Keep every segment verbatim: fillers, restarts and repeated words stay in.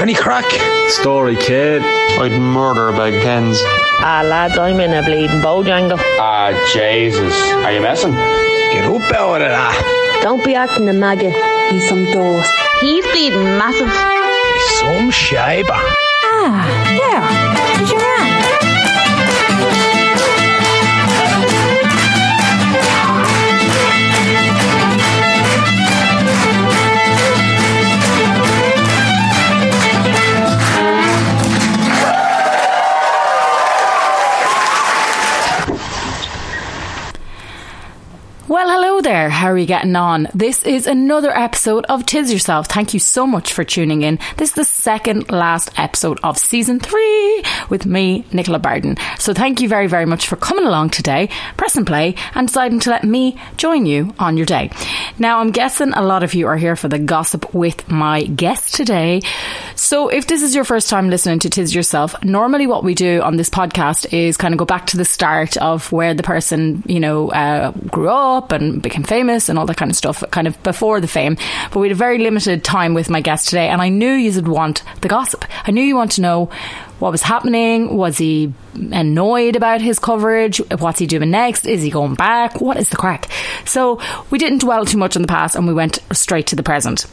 Any crack? Story, kid. I'd murder about pens. Ah, lads, I'm in a bleeding bojangle. Ah, Jesus. Are you messing? Get up out of that. Don't be acting a maggot. He's some doors. He's bleeding massive. He's some shaver. Ah, there. There's your Well, hello there. How are you getting on? This is another episode of Tiz Yourself. Thank you so much for tuning in. This is the second last episode of season three with me, Nicola Barden. So thank you very, very much for coming along today, pressing play and deciding to let me join you on your day. Now, I'm guessing a lot of you are here for the gossip with my guest today. So if this is your first time listening to Tiz Yourself, normally what we do on this podcast is kind of go back to the start of where the person, you know, uh, grew up and became famous and all that kind of stuff, kind of before the fame. But we had a very limited time with my guest today, and I knew you would want the gossip. I knew you want to know what was happening. Was he annoyed about his coverage? What's he doing next? Is he going back? What is the crack? So we didn't dwell too much on the past, and we went straight to the present.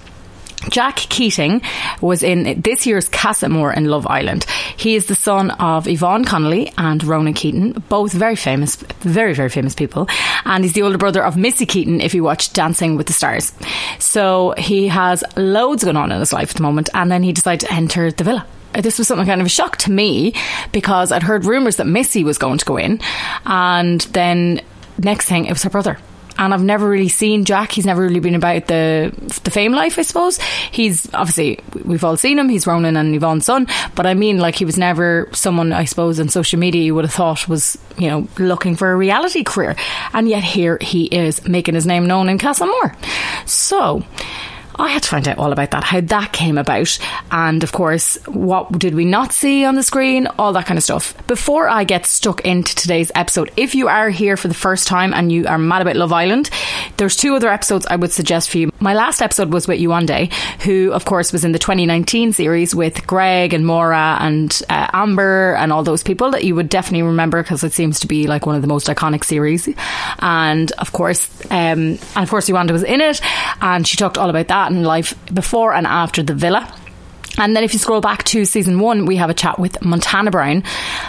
Jack Keating was in this year's Casa Amor in Love Island. He is the son of Yvonne Connolly and Ronan Keaton, both very famous, very, very famous people. And he's the older brother of Missy Keaton, if you watch Dancing with the Stars. So he has loads going on in his life at the moment. And then he decided to enter the villa. This was something kind of a shock to me because I'd heard rumours that Missy was going to go in. And then next thing, it was her brother. And I've never really seen Jack. He's never really been about the the fame life, I suppose. He's obviously, we've all seen him. He's Ronan and Yvonne's son. But I mean, like, he was never someone, I suppose, on social media you would have thought was, you know, looking for a reality career. And yet here he is making his name known in Casa Amor. So I had to find out all about that, how that came about. And of course, what did we not see on the screen? All that kind of stuff. Before I get stuck into today's episode, if you are here for the first time and you are mad about Love Island, there's two other episodes I would suggest for you. My last episode was with Yewande, who of course was in the twenty nineteen series with Greg and Maura and uh, Amber and all those people that you would definitely remember because it seems to be like one of the most iconic series. And of course, um, and of course Yewande was in it and she talked all about that in life before and after the villa. And then if you scroll back to season one, we have a chat with Montana Brown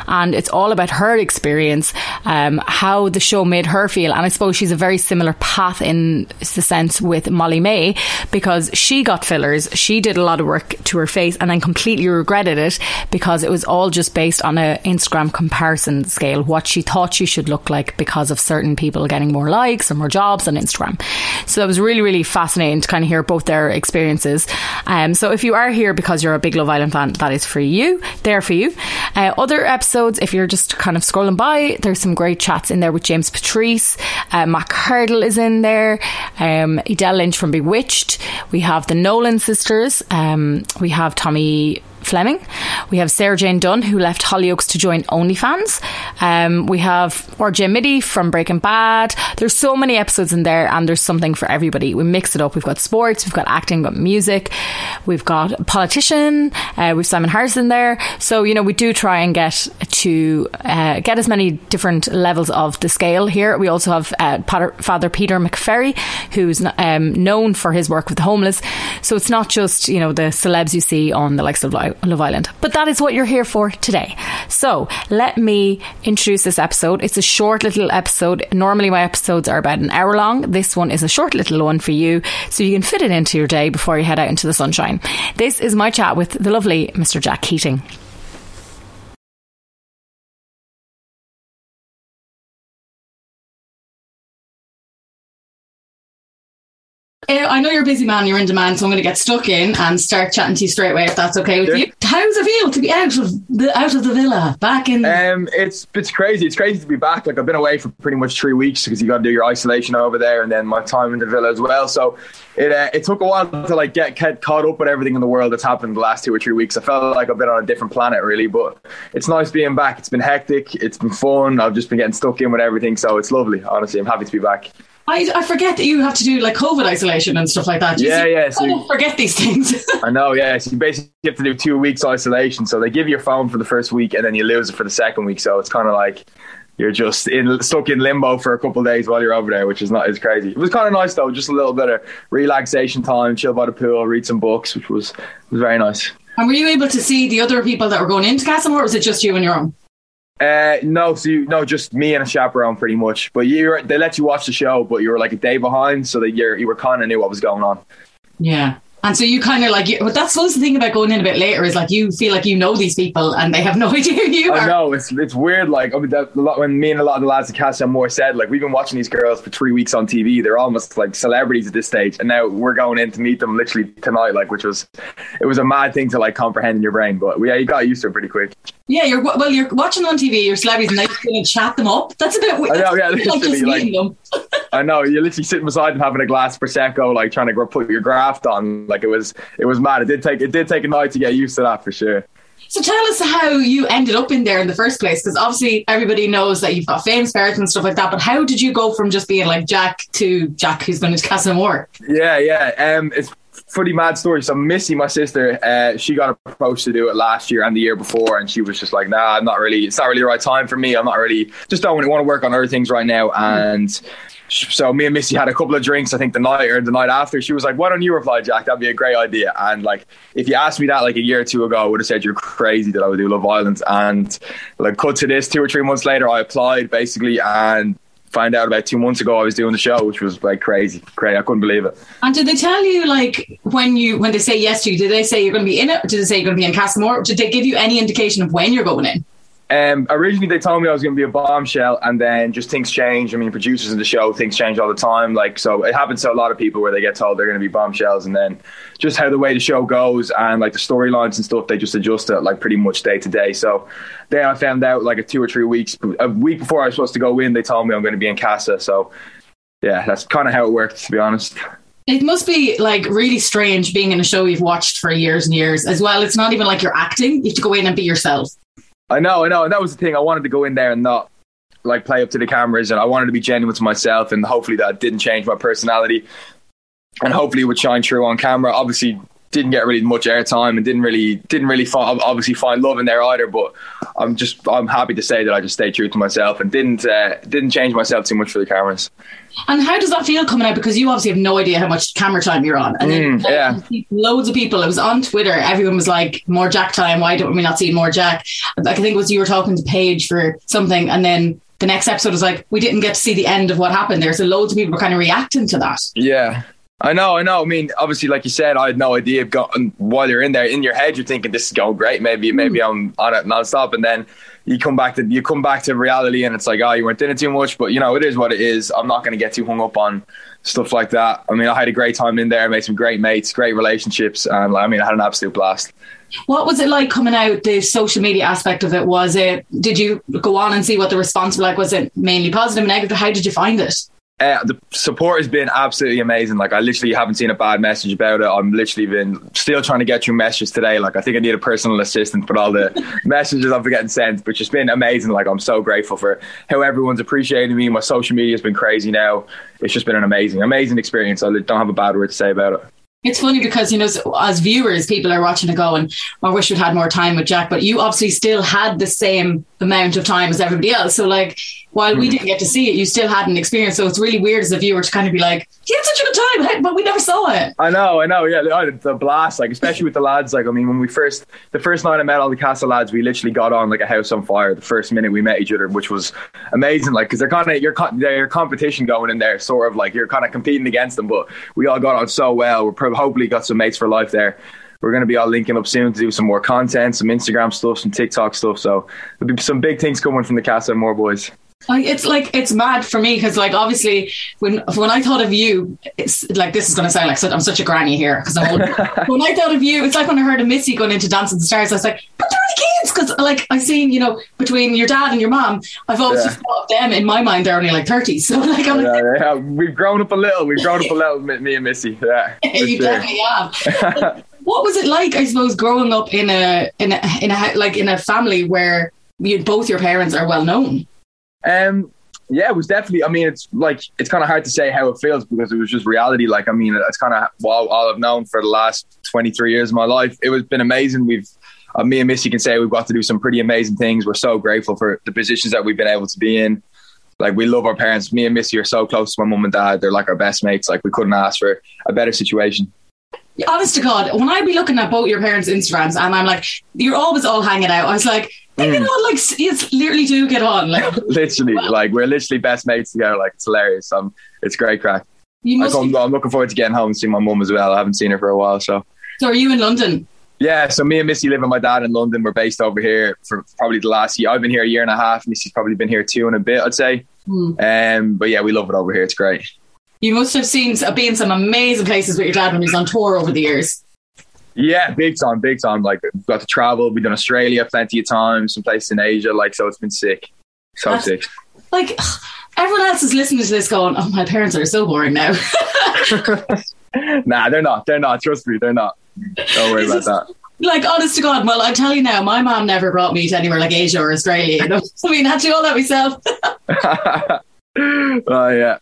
and it's all about her experience, um, how the show made her feel. And I suppose she's a very similar path in the sense with Molly Mae because she got fillers. She did a lot of work to her face and then completely regretted it because it was all just based on an Instagram comparison scale, what she thought she should look like because of certain people getting more likes and more jobs on Instagram. So that was really, really fascinating to kind of hear both their experiences. Um, so if you are here because you're a big Love Island fan, that is for you, there for you. Uh, other episodes, if you're just kind of scrolling by, there's some great chats in there with James Patrice. uh, Mac Hurdle is in there, um, Edel Lynch from Bewitched, we have the Nolan sisters, um, we have Tommy Fleming, we have Sarah Jane Dunn who left Hollyoaks to join OnlyFans, um, we have R J Middy from Breaking Bad. There's so many episodes in there and there's something for everybody. We mix it up. We've got sports, we've got acting, we've got music, we've got politician, uh, we've Simon Harris in there. So, you know, we do try and get to uh, get as many different levels of the scale here. We also have uh, Father Peter McFerry, who's um, known for his work with the homeless. So it's not just, you know, the celebs you see on the likes of Live Love Island. But that is what you're here for today. So let me introduce this episode. It's a short little episode. Normally my episodes are about an hour long. This one is a short little one for you, so you can fit it into your day before you head out into the sunshine. This is my chat with the lovely Mister Jack Keating. Uh, I know you're a busy man, you're in demand, so I'm going to get stuck in and start chatting to you straight away, if that's okay with sure. you. How does it feel to be out of the out of the villa, back in? Um, it's it's crazy. It's crazy to be back. Like, I've been away for pretty much three weeks because you got to do your isolation over there, and then my time in the villa as well. So it uh, it took a while to like get, get caught up with everything in the world that's happened the last two or three weeks. I felt like I've been on a different planet, really. But it's nice being back. It's been hectic. It's been fun. I've just been getting stuck in with everything, so it's lovely. Honestly, I'm happy to be back. I, I forget that you have to do like COVID isolation and stuff like that. You yeah, see, yeah. So I don't forget these things. I know, yeah. So you basically have to do two weeks isolation. So they give you your phone for the first week and then you lose it for the second week. So it's kind of like you're just in, stuck in limbo for a couple of days while you're over there, which is not as crazy. It was kind of nice though, just a little bit of relaxation time, chill by the pool, read some books, which was, was very nice. And were you able to see the other people that were going into Casa Amor, or was it just you and your own? Uh, no, so you, no, just me and a chaperone pretty much. But you, they let you watch the show, but you were like a day behind, so that you you were kind of knew what was going on. Yeah, and so you kind of like, you, but that's supposed to the thing about going in a bit later is like you feel like you know these people and they have no idea who you are. I know, it's it's weird. Like I mean, that, when me and a lot of the lads at Casa Amor said, like, we've been watching these girls for three weeks on T V. They're almost like celebrities at this stage, and now we're going in to meet them literally tonight. Like, which was, it was a mad thing to like comprehend in your brain, but yeah, you got used to it pretty quick. Yeah, you're well. You're watching on T V. You're celebrities, and they're going to chat them up. That's a bit weird. I know, yeah, literally, like, like, them. I know. You're literally sitting beside them, having a glass of prosecco, like trying to put your graft on. Like it was, it was mad. It did take, it did take a night to get used to that for sure. So tell us how you ended up in there in the first place, because obviously everybody knows that you've got famous parents and stuff like that. But how did you go from just being like Jack to Jack who's going to Casa Amor? Yeah, yeah. Um, it's. Pretty mad story. So Missy, my sister, uh, she got approached to do it last year and the year before, and she was just like, nah, I'm not really, it's not really the right time for me. I'm not really, just don't want to work on other things right now. And so me and Missy had a couple of drinks, I think the night or the night after. She was like, why don't you reply, Jack? That'd be a great idea. And like, if you asked me that like a year or two ago, I would have said you're crazy that I would do Love Island. And like, cut to this, two or three months later, I applied basically, and found out about two months ago I was doing the show, which was like crazy, crazy. I couldn't believe it. And did they tell you, like, when you when they say yes to you, did they say you're going to be in it? Or did they say you're going to be in Casa Amor? Did they give you any indication of when you're going in? Um, originally, they told me I was going to be a bombshell, and then just things change. I mean, producers in the show, things change all the time. Like, so it happens to a lot of people where they get told they're going to be bombshells, and then just how the way the show goes and like the storylines and stuff, they just adjust it like pretty much day to day. So then I found out like a two or three weeks, a week before I was supposed to go in, they told me I'm going to be in Casa. So yeah, that's kind of how it worked, to be honest. It must be like really strange being in a show you've watched for years and years as well. It's not even like you're acting. You have to go in and be yourself. I know, I know. And that was the thing. I wanted to go in there and not like play up to the cameras, and I wanted to be genuine to myself, and hopefully that didn't change my personality, and hopefully it would shine through on camera. Obviously didn't get really much airtime, and didn't really, didn't really find, obviously find love in there either. But I'm just, I'm happy to say that I just stayed true to myself and didn't, uh, didn't change myself too much for the cameras. And how does that feel coming out? Because you obviously have no idea how much camera time you're on. And then mm, yeah. loads of people, it was on Twitter, everyone was like, more Jack time. Why don't we not see more Jack? Like, I think it was you were talking to Paige for something, and then the next episode was like, we didn't get to see the end of what happened there. So loads of people were kind of reacting to that. Yeah. I know, I know. I mean, obviously, like you said, I had no idea. Of go- while you're in there, in your head, you're thinking this is going great. Maybe, maybe I'm on it nonstop, and then you come back to you come back to reality, and it's like, oh, you weren't doing it too much. But you know, it is what it is. I'm not going to get too hung up on stuff like that. I mean, I had a great time in there. I made some great mates, great relationships, and I mean, I had an absolute blast. What was it like coming out, the social media aspect of it? Was it? Did you go on and see what the response was like? Was it mainly positive, negative? How did you find it? Uh, the support has been absolutely amazing. Like, I literally haven't seen a bad message about it. I'm literally been still trying to get through messages today. Like, I think I need a personal assistant for all the messages I've been getting sent, which has been amazing. Like, I'm so grateful for how everyone's appreciating me. My social media has been crazy now. It's just been an amazing, amazing experience. I don't have a bad word to say about it. It's funny because, you know, as viewers, people are watching it going, I wish we'd had more time with Jack, but you obviously still had the same amount of time as everybody else. So, like, while we didn't get to see it, you still had an experience. So it's really weird as a viewer to kind of be like, you had such a good time, but we never saw it. I know, I know. Yeah, the blast, like, especially with the lads. Like, I mean, when we first, the first night I met all the Casa lads, we literally got on like a house on fire the first minute we met each other, which was amazing. Like, because they're kind of, your their competition going in there, sort of like you're kind of competing against them, but we all got on so well. We're probably hopefully got some mates for life there. We're going to be all linking up soon to do some more content, some Instagram stuff, some TikTok stuff. So there'll be some big things coming from the Casa Amor boys. I, it's like, it's mad for me because, like, obviously when when I thought of you, it's like, this is going to sound like such, I'm such a granny here because I when I thought of you, it's like when I heard of Missy going into Dancing with the Stars, I was like, but they're only kids, because like I've seen, you know, between your dad and your mom, I've always yeah. thought of them in my mind they're only like thirty, so like, I'm yeah, like yeah. we've grown up a little we've grown up a little me and Missy. Yeah, you sure. definitely have. What was it like, I suppose, growing up in a in a, in a like in a family where you, both your parents are well known? Um, yeah, it was definitely, I mean, it's like, it's kind of hard to say how it feels because it was just reality. Like, I mean, it's kind of well, all I've known for the last twenty-three years of my life. It was been amazing. We've, uh, me and Missy can say we've got to do some pretty amazing things. We're so grateful for the positions that we've been able to be in. Like, we love our parents. Me and Missy are so close to my mum and dad. They're like our best mates. Like, we couldn't ask for a better situation. Honest to God, when I be looking at both your parents' Instagrams and I'm like, you're always all hanging out. I was like, they mm. get on, like, it's literally do get on. Like, literally, wow. Like, we're literally best mates together. Like, it's hilarious. Um, it's great crack. You must like, be- I'm looking forward to getting home and seeing my mum as well. I haven't seen her for a while. So, so are you in London? Yeah, so me and Missy live with my dad in London. We're based over here for probably the last year. I've been here a year and a half. Missy's probably been here two and a bit, I'd say. Mm. Um, but yeah, we love it over here. It's great. You must have seen been some amazing places with your dad when he was on tour over the years. Yeah, big time, big time. Like, we've got to travel. We've done Australia plenty of times, some places in Asia. Like, so it's been sick. So That's, sick. Like, everyone else is listening to this going, oh, my parents are so boring now. Nah, they're not. They're not. Trust me, they're not. Don't worry about that. Like, honest to God, well, I tell you now, my mom never brought me to anywhere like Asia or Australia. You know? I mean, I had to do all that myself. Oh, yeah.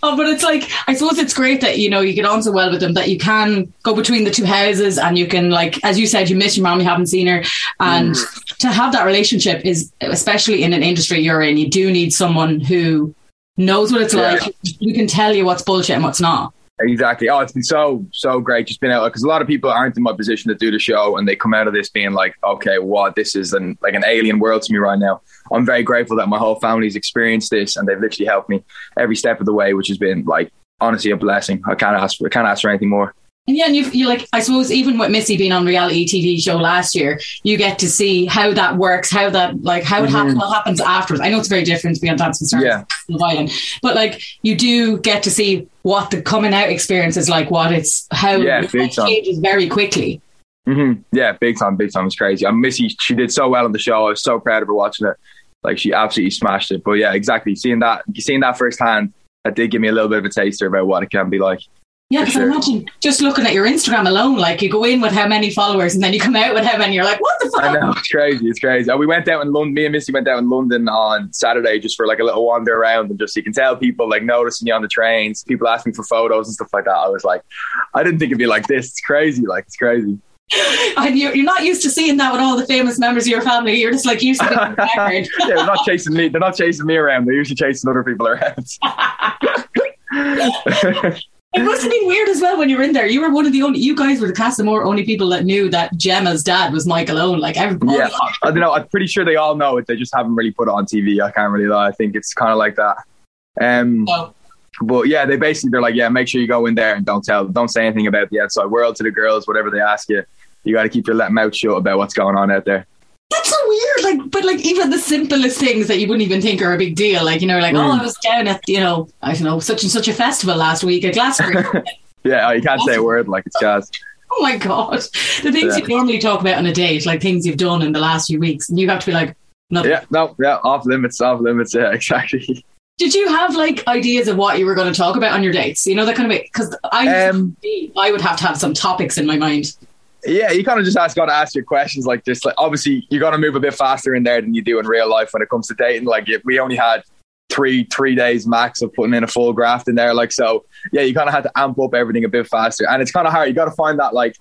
Oh, but it's like, I suppose it's great that, you know, you get on so well with them that you can go between the two houses and you can, like, as you said, you miss your mom, you haven't seen her, and mm. to have that relationship is, especially in an industry you're in, you do need someone who knows what it's yeah. like, who can tell you what's bullshit and what's not. Exactly. Oh, it's been so so great just being out, because a lot of people aren't in my position to do the show and they come out of this being like, okay, what, this is an like an alien world to me right now. I'm very grateful that my whole family's experienced this and they've literally helped me every step of the way, which has been like honestly a blessing. I can't ask I can't ask for anything more. And yeah, and you've, you're like, I suppose even with Missy being on reality T V show last year, you get to see how that works, how that, like, how mm-hmm. it happens, what happens afterwards. I know it's very different to be on Dancing Stars yeah. and Love Island, but like, you do get to see what the coming out experience is like, what it's, how yeah, it changes very quickly. Mm-hmm. Yeah, big time, big time. It's crazy. And Missy, she did so well on the show. I was so proud of her watching it. Like, she absolutely smashed it. But yeah, exactly. Seeing that, seeing that firsthand, that did give me a little bit of a taster about what it can be like. Yeah, because sure. I imagine just looking at your Instagram alone, like, you go in with how many followers and then you come out with how many, you're like, what the fuck? I know, it's crazy, it's crazy. We went out in London, me and Missy went out in London on Saturday just for like a little wander around, and just, you can tell people like noticing you on the trains, people asking for photos and stuff like that. I was like, I didn't think it'd be like this. It's crazy, like, it's crazy. And you're, you're not used to seeing that with all the famous members of your family. You're just like used to being in the background. Yeah, they're not chasing me. They're not chasing me around. They're usually chasing other people around. It must have been weird as well when you were in there. You were one of the only, you guys were the Casa Amor only people that knew that Gemma's dad was Michael Owen. Like, everybody. Yeah, I, I don't know. I'm pretty sure they all know it. They just haven't really put it on T V. I can't really lie. I think it's kind of like that. Um, oh. But yeah, they basically, they're like, yeah, make sure you go in there and don't tell, don't say anything about the outside world to the girls, whatever they ask you. You got to keep your mouth shut about what's going on out there. That's so weird, like, but like even the simplest things that you wouldn't even think are a big deal, like, you know, like, mm. oh, I was down at, you know, I don't know, such and such a festival last week at Glassbury. Yeah, oh, you can't say a word, like, it's jazz. Oh my God, the things yeah. you normally talk about on a date, like things you've done in the last few weeks, and you have to be like, nothing. Yeah, no, yeah, off limits, off limits, yeah, exactly. Did you have like ideas of what you were going to talk about on your dates? You know, that kind of, because I, um, I would have to have some topics in my mind. Yeah, you kind of just ask, got to ask your questions like this. Like, obviously, you got to move a bit faster in there than you do in real life when it comes to dating. Like, we only had three three days max of putting in a full graft in there. Like, so yeah, you kind of had to amp up everything a bit faster, and it's kind of hard. You got to find that like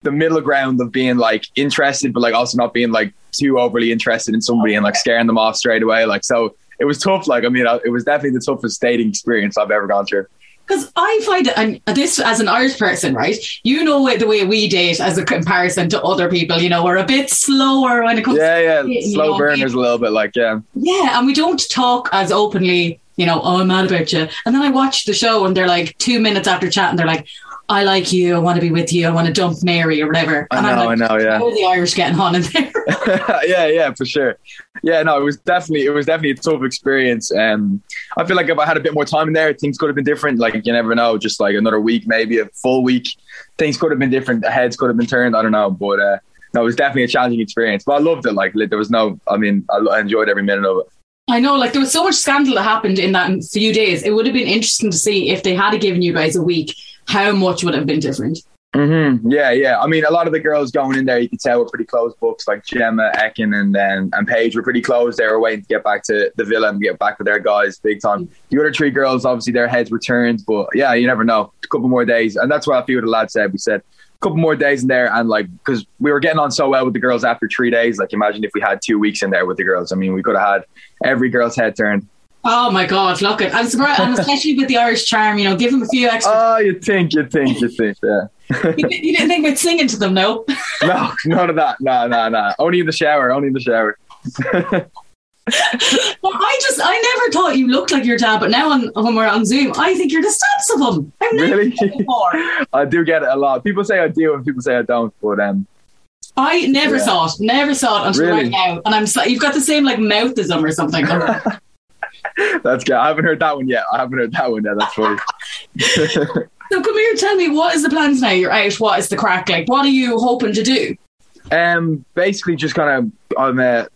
the middle ground of being like interested, but like also not being like too overly interested in somebody and like scaring them off straight away. Like, so it was tough. Like, I mean, it was definitely the toughest dating experience I've ever gone through. Because I find it, and this as an Irish person, right? You know the way we date as a comparison to other people, you know, we're a bit slower when it comes yeah, to... Yeah, yeah, slow you know, burners a little bit, like, yeah. Yeah, and we don't talk as openly, you know, oh, I'm mad about you. And then I watch the show and they're like, two minutes after chatting, they're like, I like you, I want to be with you, I want to dump Mary or whatever. And I know, I'm like, I know, yeah. All the Irish getting on in there. yeah, yeah, for sure. Yeah, no, it was definitely it was definitely a tough experience. Um, I feel like if I had a bit more time in there, things could have been different. Like, you never know, just like another week, maybe a full week, things could have been different. The heads could have been turned. I don't know, but uh, no, it was definitely a challenging experience. But I loved it. Like, there was no, I mean, I enjoyed every minute of it. I know, like, there was so much scandal that happened in that few days. It would have been interesting to see if they had given you guys a week, how much would have been different? Mm-hmm. Yeah, yeah. I mean, a lot of the girls going in there, you could tell, were pretty close books. Like Gemma, Ekin, and then and Paige were pretty close. They were waiting to get back to the villa and get back to their guys big time. The other three girls, obviously, their heads were turned. But yeah, you never know. A couple more days. And that's what a few of the lads said. We said a couple more days in there. And like, because we were getting on so well with the girls after three days. Like, imagine if we had two weeks in there with the girls. I mean, we could have had every girl's head turned. Oh my God, look it. I'm surprised, and especially with the Irish charm, you know, give them a few extra. Oh, you think, you think, you think, yeah. you, you didn't think we'd sing to them, no? No, none of that. No, no, no. Only in the shower, only in the shower. Well, I just, I never thought you looked like your dad, but now on, when we're on Zoom, I think you're the stats of them. I've never really? I do get it a lot. People say I do and people say I don't, but um, I never yeah. saw it, never saw it until really? right now. And I'm so, you've got the same like mouth as them or something. That's good. I haven't heard that one yet. I haven't heard that one yet. That's funny. So come here, tell me, what is the plans now? You're out. What is the crack? Like, what are you hoping to do? Um, basically, just kind of, I'm uh,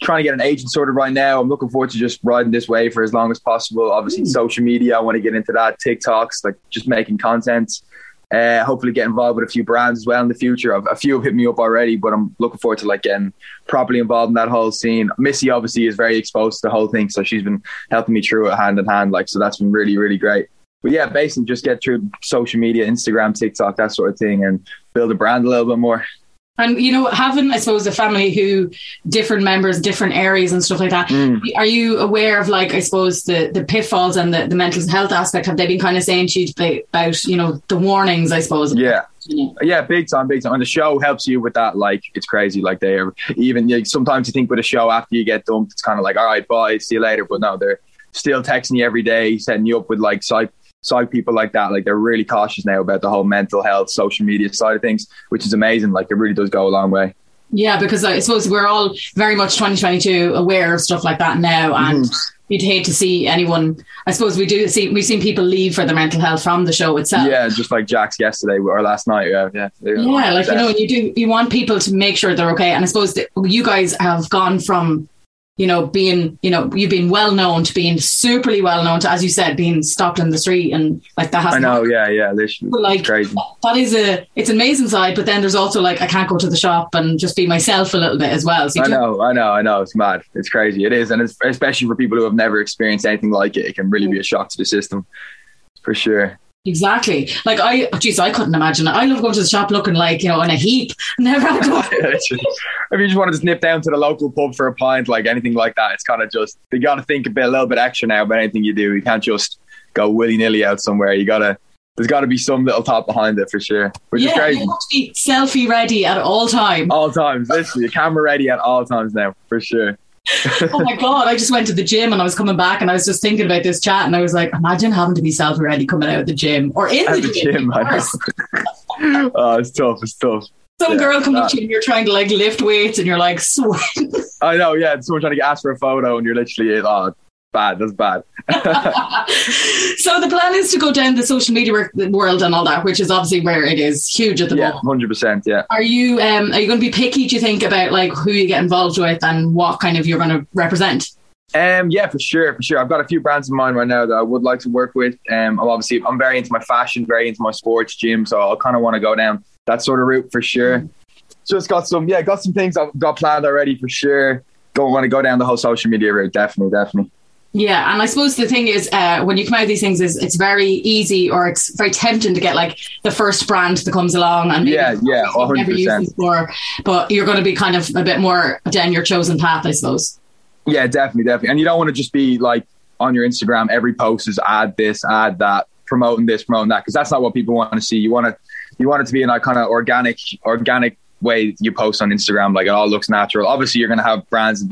trying to get an agent sorted right now. I'm looking forward to just riding this wave for as long as possible. Obviously, mm. social media. I want to get into that. TikToks, like just making content. Uh, hopefully get involved with a few brands as well in the future. I've, a few have hit me up already, but I'm looking forward to like getting properly involved in that whole scene. Missy obviously is very exposed to the whole thing, so she's been helping me through it hand in hand, like, so that's been really really great. But yeah, basically just get through social media, Instagram, TikTok, that sort of thing, and build a brand a little bit more. And you know, having I suppose a family who different members, different areas and stuff like that, mm. are you aware of like I suppose the, the pitfalls and the, the mental health aspect? Have they been kind of saying to you about, you know, the warnings, I suppose? Yeah. Yeah, big time, big time. And the show helps you with that. Like, it's crazy. Like, they are, even like, sometimes you think with a show after you get dumped, it's kind of like, all right, bye, see you later. But no, they're still texting you every day, setting you up with like psych. Side people like that, like they're really cautious now about the whole mental health, social media side of things, which is amazing. Like, it really does go a long way. Yeah, because I suppose we're all very much twenty twenty-two aware of stuff like that now, and mm. you'd hate to see anyone. I suppose we do see we've seen people leave for their mental health from the show itself. Yeah, just like Jack's yesterday or last night. Yeah, yeah, yeah. Like, you know, you do you want people to make sure they're okay, and I suppose that you guys have gone from, you know, being, you know, you've been well known to being superly well known to, as you said, being stopped in the street and like that. Has I know, happened. yeah, yeah, literally, but, like, crazy. That is a, it's an amazing side, but then there's also like I can't go to the shop and just be myself a little bit as well. So I know, I know, I know. It's mad. It's crazy. It is, and it's, especially for people who have never experienced anything like it, it can really be a shock to the system, for sure. Exactly. Like I, geez, I couldn't imagine it. I love going to the shop looking like, you know, in a heap. Never had to. If you just want to just nip down to the local pub for a pint, like anything like that, it's kind of just, you got to think a bit, a little bit extra now about anything you do. You can't just go willy nilly out somewhere. You got to, there's got to be some little thought behind it for sure. Which yeah, is crazy. You have to be selfie ready at all times. All times. Listen, you're camera ready at all times now, for sure. Oh my God, I just went to the gym and I was coming back and I was just thinking about this chat and I was like, imagine having to be self-ready coming out of the gym or in the, the gym, gym I oh, it's tough, it's tough. Some yeah, girl comes up to you and you're trying to like lift weights and you're like sweating. I know, yeah, someone trying to ask for a photo and you're literally, oh, bad, that's bad. So the plan is to go down the social media world and all that, which is obviously where it is huge at the yeah, moment. one hundred percent, yeah. Are you um, are you going to be picky, do you think, about like who you get involved with and what kind of you're going to represent? Um, yeah, for sure, for sure. I've got a few brands in mind right now that I would like to work with. Um, I'm obviously, I'm very into my fashion, very into my sports, gym, so I kind of want to go down that sort of route for sure. Mm. Just got some, yeah, got some things I've got planned already for sure. Don't want to go down the whole social media route, definitely, definitely. Yeah, and I suppose the thing is, uh, when you come out of these things, is it's very easy or it's very tempting to get like the first brand that comes along and maybe yeah, yeah, one hundred percent. Never used before, but you're going to be kind of a bit more down your chosen path, I suppose. Yeah, definitely, definitely. And you don't want to just be like on your Instagram, every post is add this, add that, promoting this, promoting that, because that's not what people want to see. You want to, you want it to be an like, kind of organic, organic way you post on Instagram, like it all looks natural. Obviously you're going to have brands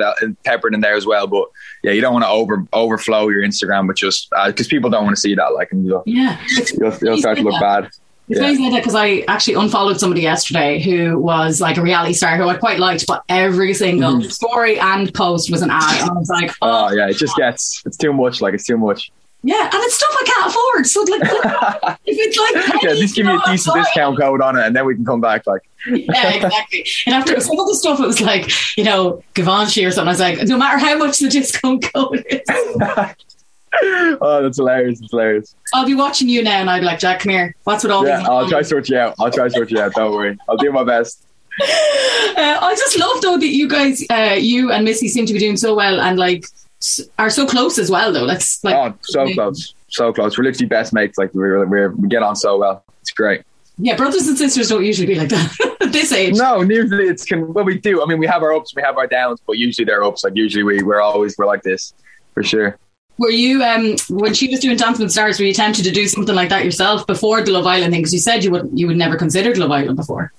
peppered in there as well, but yeah, you don't want to over overflow your Instagram with just because uh, people don't want to see that, like, and you'll, yeah you'll, you'll start to look bad. It's yeah. funny you said that because I actually unfollowed somebody yesterday who was like a reality star who I quite liked, but every single mm. story and post was an ad. And I was like, oh, oh yeah, it just gets, it's too much. Like, it's too much. Yeah, and it's stuff I can't afford. So like, if it's like, yeah, at least give me a decent discount code on it, and then we can come back. Like, yeah, exactly. And after some of the stuff, it was like, you know, Givenchy or something. I was like, no matter how much the discount code is. Oh, that's hilarious. It's hilarious. I'll be watching you now and I'll be like, Jack, come here. What's with all yeah, these? I'll try to sort you out. I'll try to sort you out. Don't worry. I'll do my best. Uh, I just love, though, that you guys, uh, you and Missy seem to be doing so well and, like, are so close as well, though. Let's, like, oh, so make- close. So close. We're literally best mates. Like, we're, we're, we get on so well. It's great. Yeah, brothers and sisters don't usually be like that at this age. No, usually it's, can, well, we do. I mean, we have our ups, we have our downs, but usually they're ups. Like, usually we, we're always, we're like this, for sure. Were you, um, when she was doing Dancing with the Stars, were you tempted to do something like that yourself before the Love Island thing? Because you said you would you would never considered Love Island before.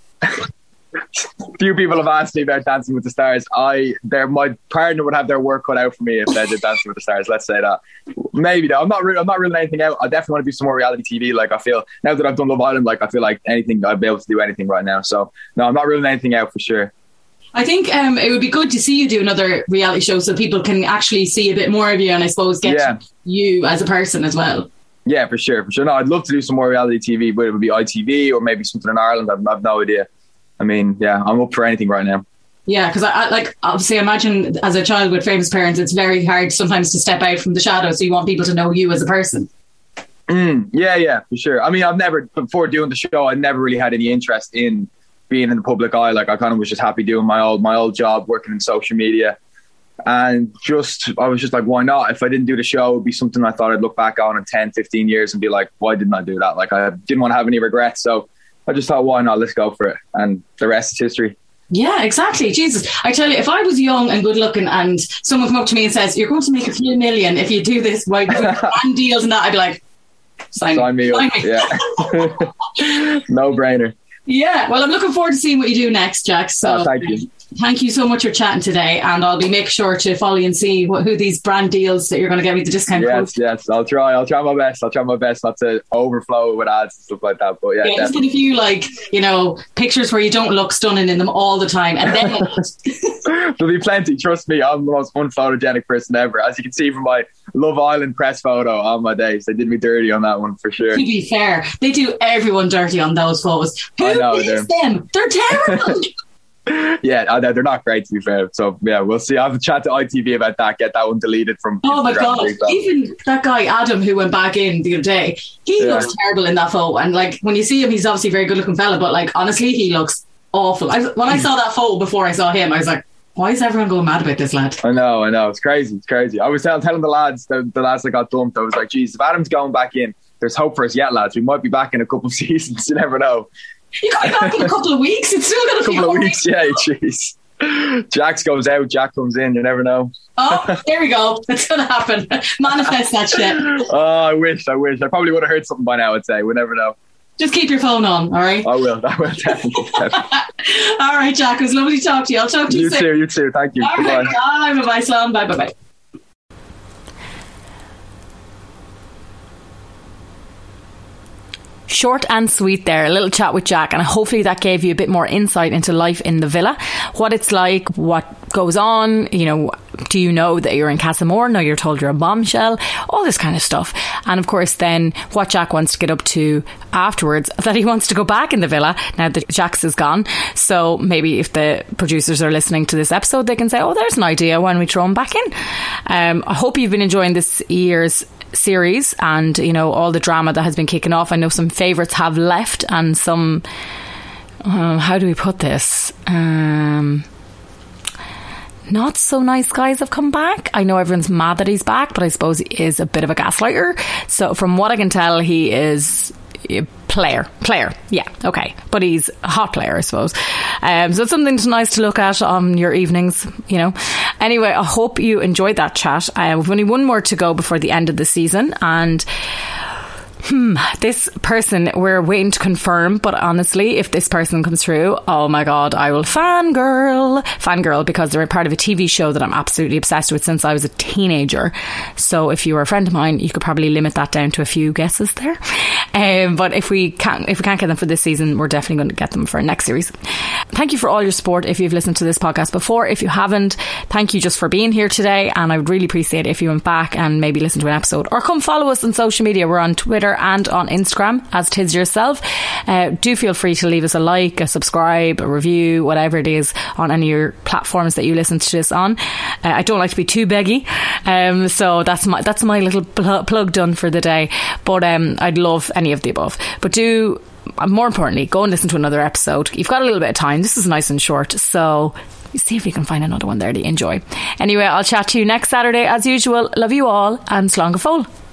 Few people have asked me about Dancing with the Stars. I, there, my partner would have their work cut out for me if they did Dancing with the Stars. Let's say that. Maybe though, I'm not, re- I'm not ruling anything out. I definitely want to do some more reality T V. Like, I feel now that I've done Love Island, like I feel like anything, I'd be able to do anything right now. So no, I'm not ruling anything out for sure. I think um, it would be good to see you do another reality show so people can actually see a bit more of you and I suppose get yeah. you as a person as well. Yeah, for sure, for sure. No, I'd love to do some more reality T V, but it would be I T V or maybe something in Ireland. I've, I've no idea. I mean, yeah, I'm up for anything right now. Yeah, because I, I like obviously I imagine as a child with famous parents, it's very hard sometimes to step out from the shadow. So you want people to know you as a person. Mm, yeah, yeah, for sure. I mean, I've never, before doing the show, I never really had any interest in being in the public eye. Like, I kind of was just happy doing my old my old job, working in social media, and just I was just like, why not? If I didn't do the show, it'd be something I thought I'd look back on in ten, fifteen years and be like, why didn't I do that? Like, I didn't want to have any regrets, so I just thought, why not? Let's go for it, and the rest is history. Yeah, exactly. Jesus, I tell you, if I was young and good looking, and someone come up to me and says, "You're going to make a few million if you do this," why and deals and that, I'd be like, "Sign, sign me, sign up. me, yeah, no brainer." Yeah, well, I'm looking forward to seeing what you do next, Jack. So oh, thank you. Thank you so much for chatting today. And I'll be make sure to follow you and see what, who these brand deals that you're going to get me the discount code. Yes, yes. I'll try. I'll try my best. I'll try my best not to overflow with ads and stuff like that. But yeah, yeah just get a few, like, you know, pictures where you don't look stunning in them all the time. And then there'll be plenty. Trust me, I'm the most unphotogenic person ever. As you can see from my Love Island press photo on my days. They did me dirty on that one for sure. To be fair, they do everyone dirty on those photos. Who I know, they're... them? They're terrible. Yeah, they're not great to be fair. So yeah, we'll see. I'll have a chat to I T V about that. Get that one deleted from. Oh my god! Even that guy Adam who went back in the other day, he yeah. looks terrible in that photo. And like when you see him, he's obviously a very good-looking fella, but like honestly, he looks awful. I, when I saw that photo before I saw him, I was like, why is everyone going mad about this lad? I know, I know, it's crazy, it's crazy. I was telling, telling the lads, the, the lads that got dumped, I was like, geez, if Adam's going back in, there's hope for us yet, lads. We might be back in a couple of seasons. You never know. You got back in a couple of weeks. It's still going to be a couple of weeks. Yeah, jeez. Jack's goes out. Jack comes in. You never know. Oh, there we go. It's going to happen. Manifest that shit. Oh, I wish. I wish. I probably would have heard something by now. I'd say. We never know. Just keep your phone on. All right. I will. I will definitely. definitely. All right, Jack. It was lovely to talk to you. I'll talk to you, you soon. You too. You too. Thank you. All bye right. bye. Bye. Bye. Slam. Bye. Bye. Bye. Short and sweet there, a little chat with Jack, and hopefully that gave you a bit more insight into life in the villa, what it's like, what goes on, you know, do you know that you're in Casa Amor? No, you're told you're a bombshell, all this kind of stuff. And of course then what Jack wants to get up to afterwards, that he wants to go back in the villa now that Jax is gone. So maybe if the producers are listening to this episode, they can say, oh, there's an idea when we throw him back in. Um, I hope you've been enjoying this year's series and, you know, all the drama that has been kicking off. I know some favourites have left and some uh, how do we put this um, not so nice guys have come back. I know everyone's mad that he's back, but I suppose he is a bit of a gaslighter, so from what I can tell he is a player player yeah okay but he's a hot player, I suppose. Um, so it's something nice to look at on your evenings, you know. Anyway, I hope you enjoyed that chat. Uh, we've only one more to go before the end of the season, and hmm, this person, we're waiting to confirm, but honestly, if this person comes through, oh my God, I will fangirl. Fangirl, because they're part of a T V show that I'm absolutely obsessed with since I was a teenager. So if you were a friend of mine, you could probably limit that down to a few guesses there. Um, but if we can't, if we can't get them for this season, we're definitely going to get them for next series. Thank you for all your support if you've listened to this podcast before. If you haven't, thank you just for being here today. And I would really appreciate it if you went back and maybe listened to an episode, or come follow us on social media. We're on Twitter and on Instagram as Tiz Yourself. Uh, do feel free to leave us a like, a subscribe, a review, whatever it is on any of your platforms that you listen to this on. Uh, I don't like to be too beggy, um, so that's my that's my little pl- plug done for the day. But um, I'd love any of the above. But do, more importantly, go and listen to another episode. You've got a little bit of time. This is nice and short, so see if you can find another one there to enjoy. Anyway, I'll chat to you next Saturday as usual. Love you all, and slán go fóill.